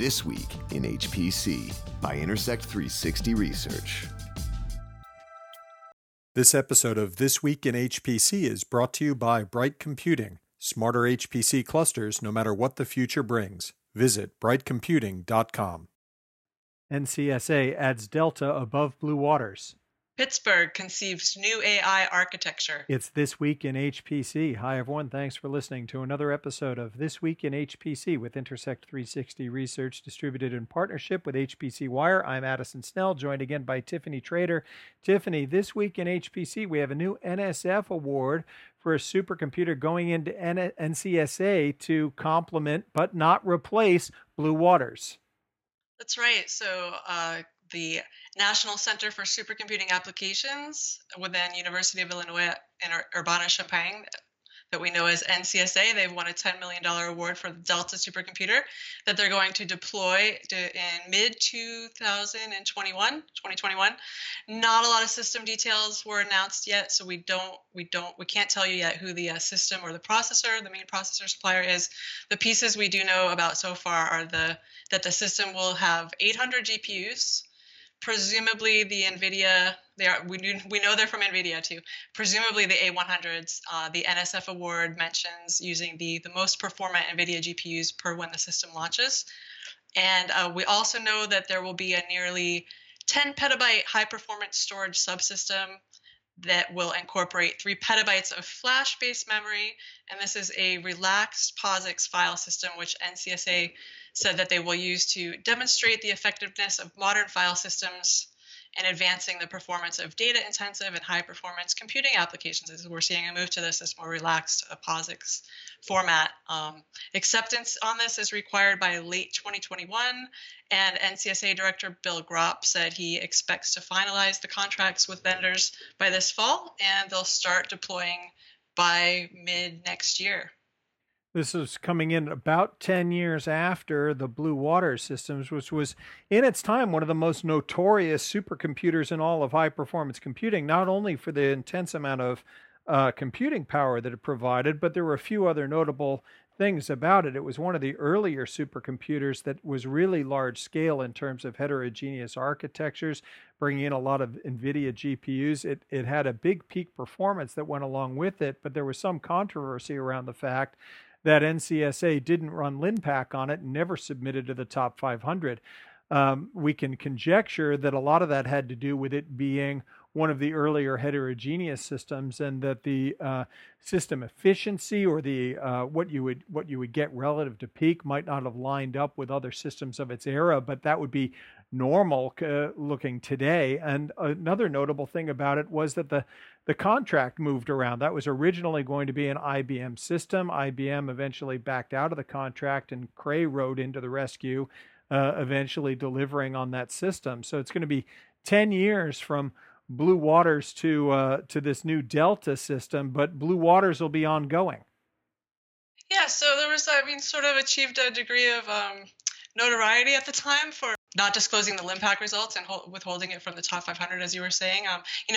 This Week in HPC by Intersect 360 Research. This episode of This Week in HPC is brought to you by Bright Computing. Smarter HPC clusters no matter what the future brings. Visit brightcomputing.com. NCSA adds Delta above Blue Waters. Pittsburgh conceives new AI architecture. It's This Week in HPC. Hi, everyone. Thanks for listening to another episode of This Week in HPC with Intersect 360 Research, distributed in partnership with HPC Wire. I'm Addison Snell, joined again by Tiffany Trader. Tiffany, this week in HPC, we have a new NSF award for a supercomputer going into NCSA to complement but not replace Blue Waters. That's right. So, the National Center for Supercomputing Applications within University of Illinois in Urbana-Champaign, that we know as NCSA, they've won a $10 million award for the Delta supercomputer that they're going to deploy in mid-2021, 2021. Not a lot of system details were announced yet, so we can't tell you yet who the system or the processor, the main processor supplier is. The pieces we do know about so far are that the system will have 800 GPUs. Presumably the NVIDIA, we know they're from NVIDIA too. Presumably the A100s, the NSF award mentions using the most performant NVIDIA GPUs per when the system launches. And we also know that there will be a nearly 10 petabyte high performance storage subsystem that will incorporate 3 petabytes of flash-based memory. And this is a relaxed POSIX file system, which NCSA said that they will use to demonstrate the effectiveness of modern file systems in advancing the performance of data-intensive and high-performance computing applications. As we're seeing a move to this more relaxed POSIX format. Acceptance on this is required by late 2021, and NCSA Director Bill Gropp said he expects to finalize the contracts with vendors by this fall, and they'll start deploying by mid-next year. This is coming in about 10 years after the Blue Waters systems, which was in its time one of the most notorious supercomputers in all of high-performance computing, not only for the intense amount of computing power that it provided, but there were a few other notable things about it. It was one of the earlier supercomputers that was really large scale in terms of heterogeneous architectures, bringing in a lot of NVIDIA GPUs. It had a big peak performance that went along with it, but there was some controversy around the fact that NCSA didn't run Linpack on it and never submitted to the top 500. We can conjecture that a lot of that had to do with it being one of the earlier heterogeneous systems, and that the system efficiency, or the what you would get relative to peak, might not have lined up with other systems of its era, but that would be normal looking today. And another notable thing about it was that the contract moved around. That was originally going to be an IBM system. IBM eventually backed out of the contract, and Cray rode into the rescue, eventually delivering on that system. So it's going to be 10 years from Blue Waters to this new Delta system, but Blue Waters will be ongoing. Yeah, so there was, sort of achieved a degree of notoriety at the time for not disclosing the Linpack results and withholding it from the top 500, as you were saying.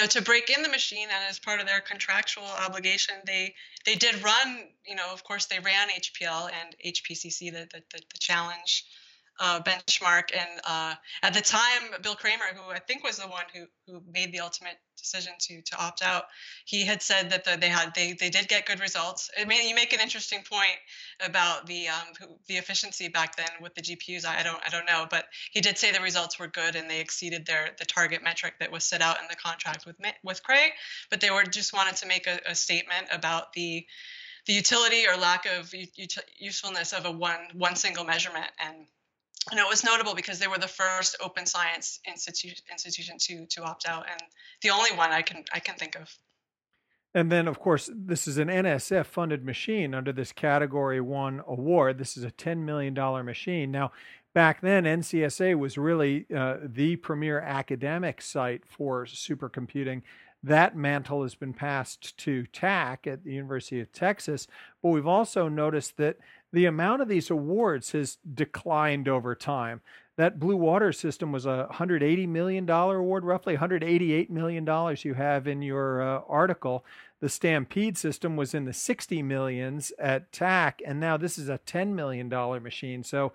To break in the machine, and as part of their contractual obligation, they did run, of course, they ran HPL and HPCC, the challenge benchmark, and at the time, Bill Kramer, who I think was the one who made the ultimate decision to opt out, he had said that they did get good results. I mean, you make an interesting point about the efficiency back then with the GPUs. I don't know, but he did say the results were good and they exceeded the target metric that was set out in the contract with Cray. But they were just wanted to make a statement about the utility or lack of usefulness of a one single measurement. And it was notable because they were the first open science institution to opt out, and the only one I can think of. And then, of course, this is an NSF-funded machine under this Category 1 award. This is a $10 million machine. Now, back then, NCSA was really the premier academic site for supercomputing. That mantle has been passed to TACC at the University of Texas, but we've also noticed that the amount of these awards has declined over time. That Blue Waters system was a $180 million award, roughly $188 million you have in your article. The Stampede system was in the 60 millions at TACC, and now this is a $10 million machine. So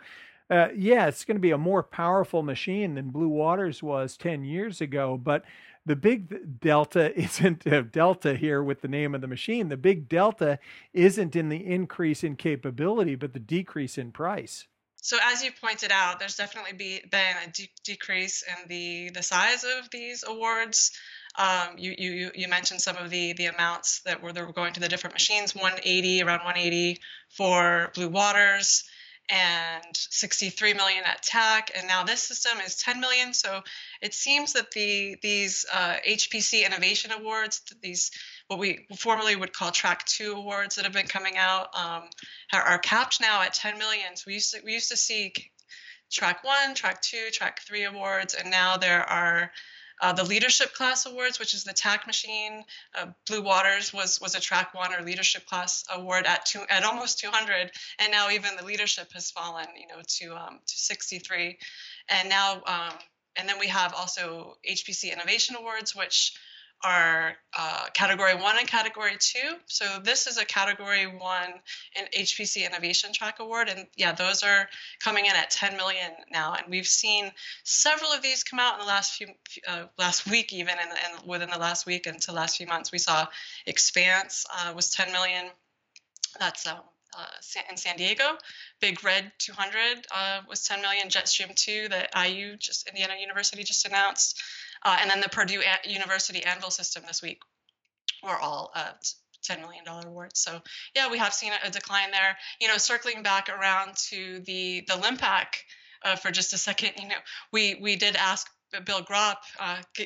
yeah, it's going to be a more powerful machine than Blue Waters was 10 years ago. But the big delta isn't a delta here with the name of the machine. The big delta isn't in the increase in capability, but the decrease in price. So as you pointed out, there's definitely been a decrease in the size of these awards. You mentioned some of the amounts that were going to the different machines, around 180 for Blue Waters and 63 million at TACC, and now this system is 10 million. So it seems that these HPC Innovation Awards, these what we formerly would call Track 2 awards that have been coming out, are capped now at 10 million. So we used to see Track 1, Track 2, Track 3 awards, and now there are the Leadership Class Awards, which is the TACC machine. Blue Waters was a Track 1 or Leadership Class Award at almost 200, and now even the leadership has fallen, to 63, and now and then we have also HPC Innovation Awards, which are Category 1 and Category 2. So this is a Category 1 and HPC Innovation Track Award. And yeah, those are coming in at 10 million now. And we've seen several of these come out in the last last week, even and within the last week and to last few months. We saw Expanse was 10 million. That's in San Diego. Big Red 200 was 10 million. Jetstream 2 that IU, Indiana University, just announced. And then the Purdue University Anvil system this week were all $10 million awards. So, yeah, we have seen a decline there. Circling back around to the Linpack for just a second, we did ask Bill Gropp,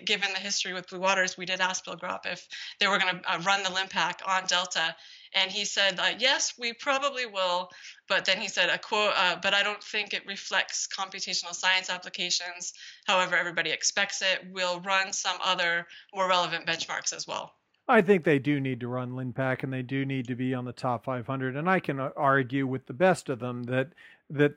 given the history with Blue Waters, we did ask Bill Gropp if they were going to run the Linpack on Delta. And he said, yes, we probably will. But then he said, a quote, but I don't think it reflects computational science applications. However, everybody expects it. We'll run some other more relevant benchmarks as well. I think they do need to run Linpack, and they do need to be on the top 500. And I can argue with the best of them that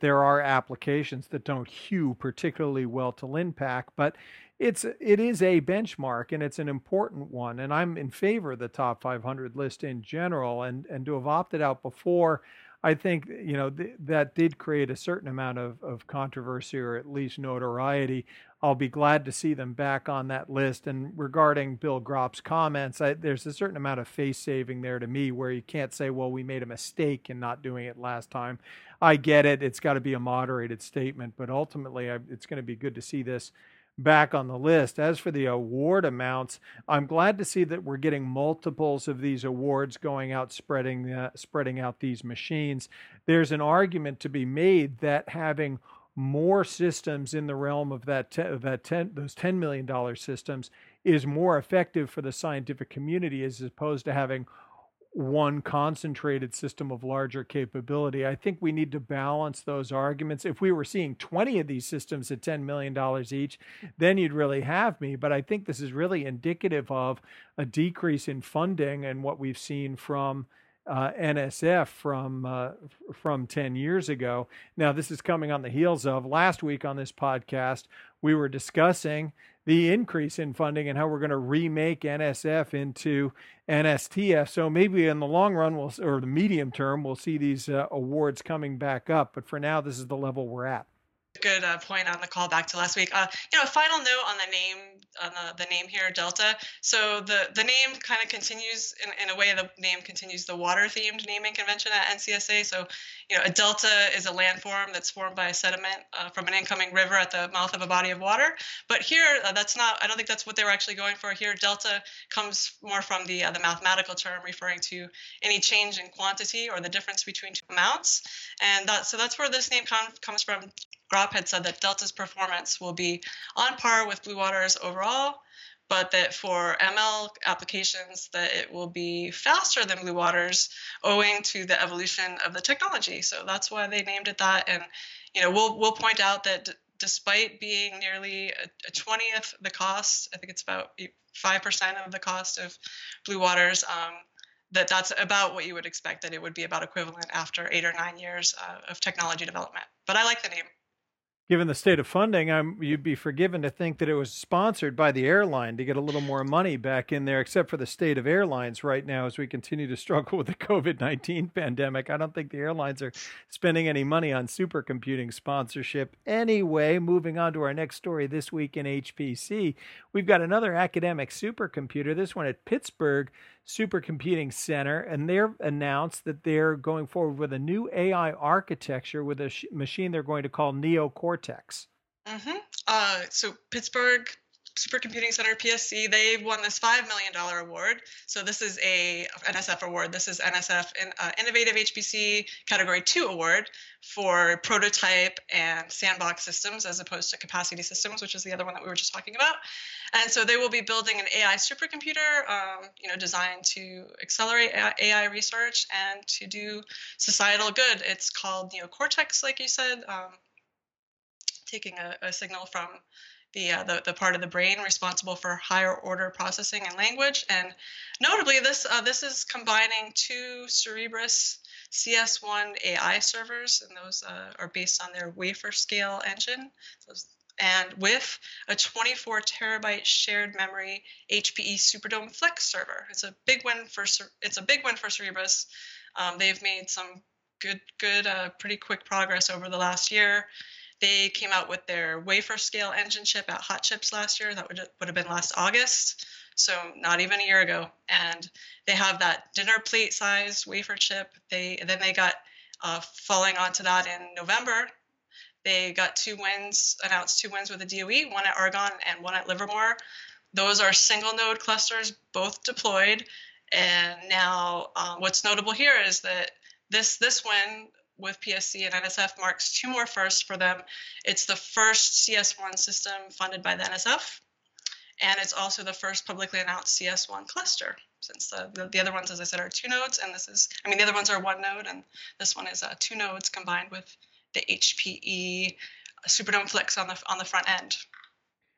there are applications that don't hew particularly well to Linpack, but it is a benchmark, and it's an important one. And I'm in favor of the top 500 list in general, and to have opted out before, I think, that did create a certain amount of controversy, or at least notoriety. I'll be glad to see them back on that list. And regarding Bill Gropp's comments, there's a certain amount of face saving there to me, where you can't say, well, we made a mistake in not doing it last time. I get it. It's got to be a moderated statement, but ultimately it's going to be good to see this back on the list. As for the award amounts, I'm glad to see that we're getting multiples of these awards going out, spreading out these machines. There's an argument to be made that having more systems in the realm of those $10 million systems is more effective for the scientific community as opposed to having one concentrated system of larger capability. I think we need to balance those arguments. If we were seeing 20 of these systems at $10 million each, then you'd really have me. But I think this is really indicative of a decrease in funding and what we've seen from NSF from 10 years ago. Now, this is coming on the heels of last week on this podcast, we were discussing the increase in funding and how we're going to remake NSF into NSTF. So maybe in the long run, or the medium term, we'll see these awards coming back up. But for now, this is the level we're at. Good point on the call back to last week. Final note on the name here, Delta. So the name kind of continues in a way. The name continues the water-themed naming convention at NCSA. So, a delta is a landform that's formed by a sediment from an incoming river at the mouth of a body of water. But here, I don't think that's what they were actually going for. Here, delta comes more from the mathematical term referring to any change in quantity or the difference between two amounts. And that's where this name comes from. Gropp had said that Delta's performance will be on par with Blue Waters overall, but that for ML applications that it will be faster than Blue Waters owing to the evolution of the technology. So that's why they named it that. And we'll point out that despite being nearly a 20th the cost, I think it's about 5% of the cost of Blue Waters, that's about what you would expect, that it would be about equivalent after 8 or 9 years of technology development. But I like the name. given the state of funding, you'd be forgiven to think that it was sponsored by the airline to get a little more money back in there, except for the state of airlines right now as we continue to struggle with the COVID-19 pandemic. I don't think the airlines are spending any money on supercomputing sponsorship. Anyway, moving on to our next story this week in HPC, we've got another academic supercomputer, this one at Pittsburgh Supercomputing Center, and they've announced that they're going forward with a new AI architecture with a machine they're going to call Neocortex. Mm-hmm. So Pittsburgh Supercomputing Center, PSC, they won this $5 million award. So this is a NSF award. This is NSF Innovative HPC Category 2 award for prototype and sandbox systems as opposed to capacity systems, which is the other one that we were just talking about. And so they will be building an AI supercomputer, designed to accelerate AI research and to do societal good. It's called Neocortex, like you said, taking a signal from the part of the brain responsible for higher order processing and language. And notably, this is combining two Cerebras CS1 AI servers, and those are based on their wafer scale engine, and with a 24 terabyte shared memory HPE Superdome Flex server. It's a big win for Cerebras. They've made some good, pretty quick progress over the last year. They came out with their wafer scale engine chip at Hot Chips last year. That would have been last August, so not even a year ago. And they have that dinner plate sized wafer chip. Then they got falling onto that in November. They got announced two wins with the DOE, one at Argonne and one at Livermore. Those are single node clusters, both deployed. And now what's notable here is that this win with PSC and NSF marks two more firsts for them. It's the first CS1 system funded by the NSF, and it's also the first publicly announced CS1 cluster, since the other ones, as I said, are two nodes, and the other ones are one node, and this one is two nodes combined with the HPE Superdome Flex on the front end.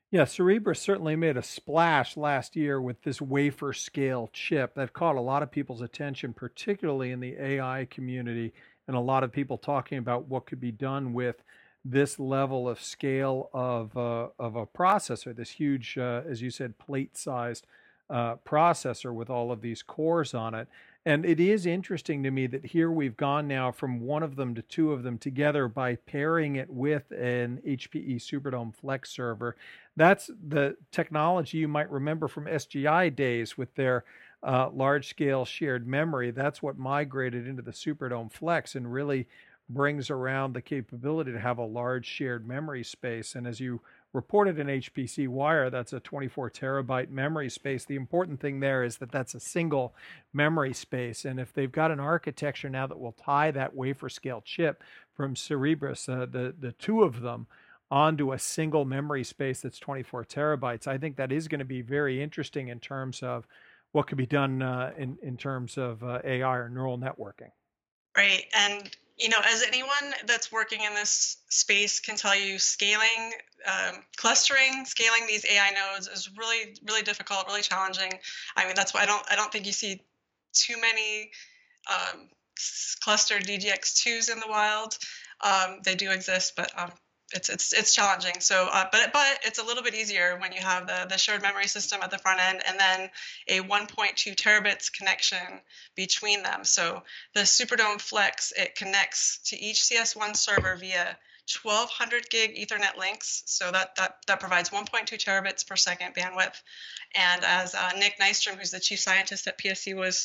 Yeah, Cerebras certainly made a splash last year with this wafer scale chip that caught a lot of people's attention, particularly in the AI community. And a lot of people talking about what could be done with this level of scale of a processor, this huge, as you said, plate-sized processor with all of these cores on it. And it is interesting to me that here we've gone now from one of them to two of them together by pairing it with an HPE Superdome Flex server. That's the technology you might remember from SGI days with their large-scale shared memory. That's what migrated into the Superdome Flex and really brings around the capability to have a large shared memory space. And as you reported in HPC Wire, that's a 24 terabyte memory space. The important thing there is that that's a single memory space. And if they've got an architecture now that will tie that wafer scale chip from Cerebras, the two of them, onto a single memory space that's 24 terabytes, I think that is going to be very interesting in terms of what could be done in terms of AI or neural networking. Right. And, as anyone that's working in this space can tell you, scaling, clustering these AI nodes is really, really difficult, really challenging. I mean, that's why I don't think you see too many clustered DGX2s in the wild. They do exist, but it's challenging. So, but it's a little bit easier when you have the shared memory system at the front end and then a 1.2 terabits connection between them. So the Superdome Flex, it connects to each CS1 server via 1200 gig Ethernet links. So that provides 1.2 terabits per second bandwidth. And as Nick Nystrom, who's the chief scientist at PSC,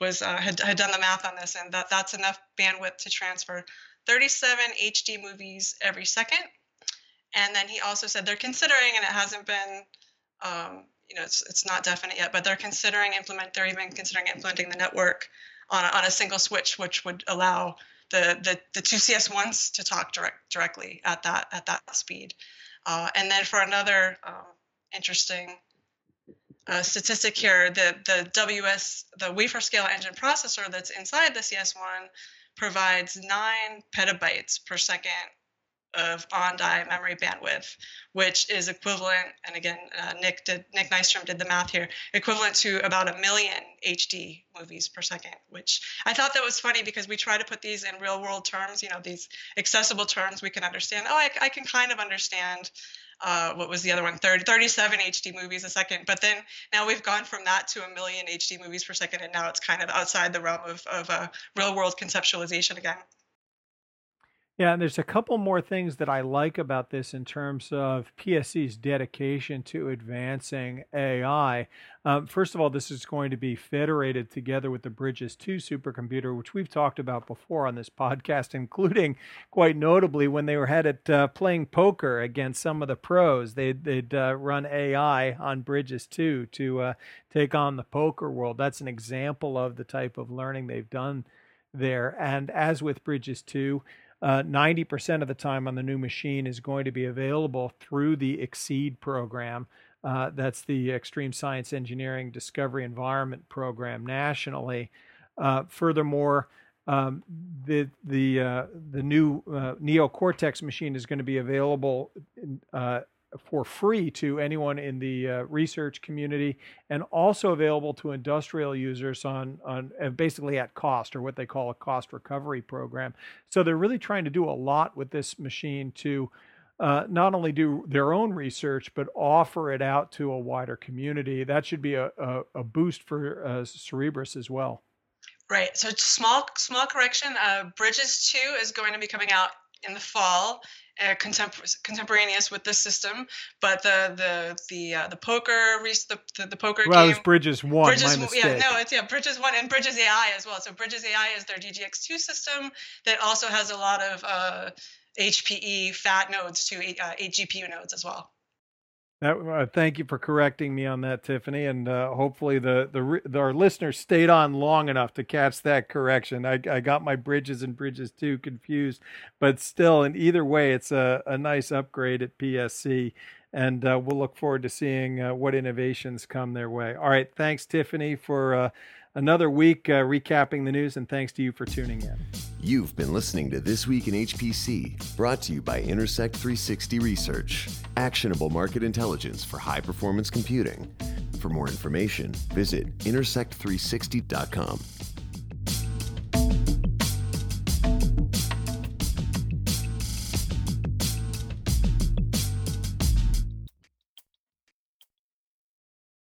had done the math on this, and that's enough bandwidth to transfer 37 HD movies every second. And then he also said they're considering, and it hasn't been, it's not definite yet, but they're even considering implementing the network on a single switch, which would allow the two CS1s to talk directly at that speed. And then for another interesting statistic here, the wafer scale engine processor that's inside the CS1 provides 9 petabytes per second of on-die memory bandwidth, which is equivalent, and again, Nick Nystrom did the math here, equivalent to about 1 million HD movies per second, which I thought that was funny because we try to put these in real world terms, you know, these accessible terms we can understand. Oh, I can kind of understand, what was the other one, 37 HD movies a second. But then now we've gone from that to 1 million HD movies per second, and now it's kind of outside the realm of real world conceptualization again. Yeah, and there's a couple more things that I like about this in terms of PSC's dedication to advancing AI. First of all, this is going to be federated together with the Bridges 2 supercomputer, which we've talked about before on this podcast, including quite notably when they were headed playing poker against some of the pros. They'd run AI on Bridges 2 to take on the poker world. That's an example of the type of learning they've done there. And as with Bridges 2, 90% of the time on the new machine is going to be available through the EXCEED program. That's the Extreme Science Engineering Discovery Environment program nationally. Furthermore, the new Neocortex machine is going to be available for free to anyone in the research community, and also available to industrial users on basically at cost, or what they call a cost recovery program. So they're really trying to do a lot with this machine to not only do their own research, but offer it out to a wider community. That should be a boost for Cerebras as well. Right. So small correction. Bridges 2 is going to be coming out in the fall, contemporaneous with this system, but the poker the poker game. Well, it was Bridges 1. Bridges 1 and Bridges AI as well. So Bridges AI is their DGX2 system that also has a lot of HPE FAT nodes to 8 GPU nodes as well. Thank you for correcting me on that, Tiffany, and hopefully our listeners stayed on long enough to catch that correction. I got my Bridges and Bridges 2 confused, but still, in either way, it's a nice upgrade at PSC, and we'll look forward to seeing what innovations come their way. All right, thanks, Tiffany, for another week recapping the news, and thanks to you for tuning in. You've been listening to This Week in HPC, brought to you by Intersect 360 Research, actionable market intelligence for high-performance computing. For more information, visit intersect360.com.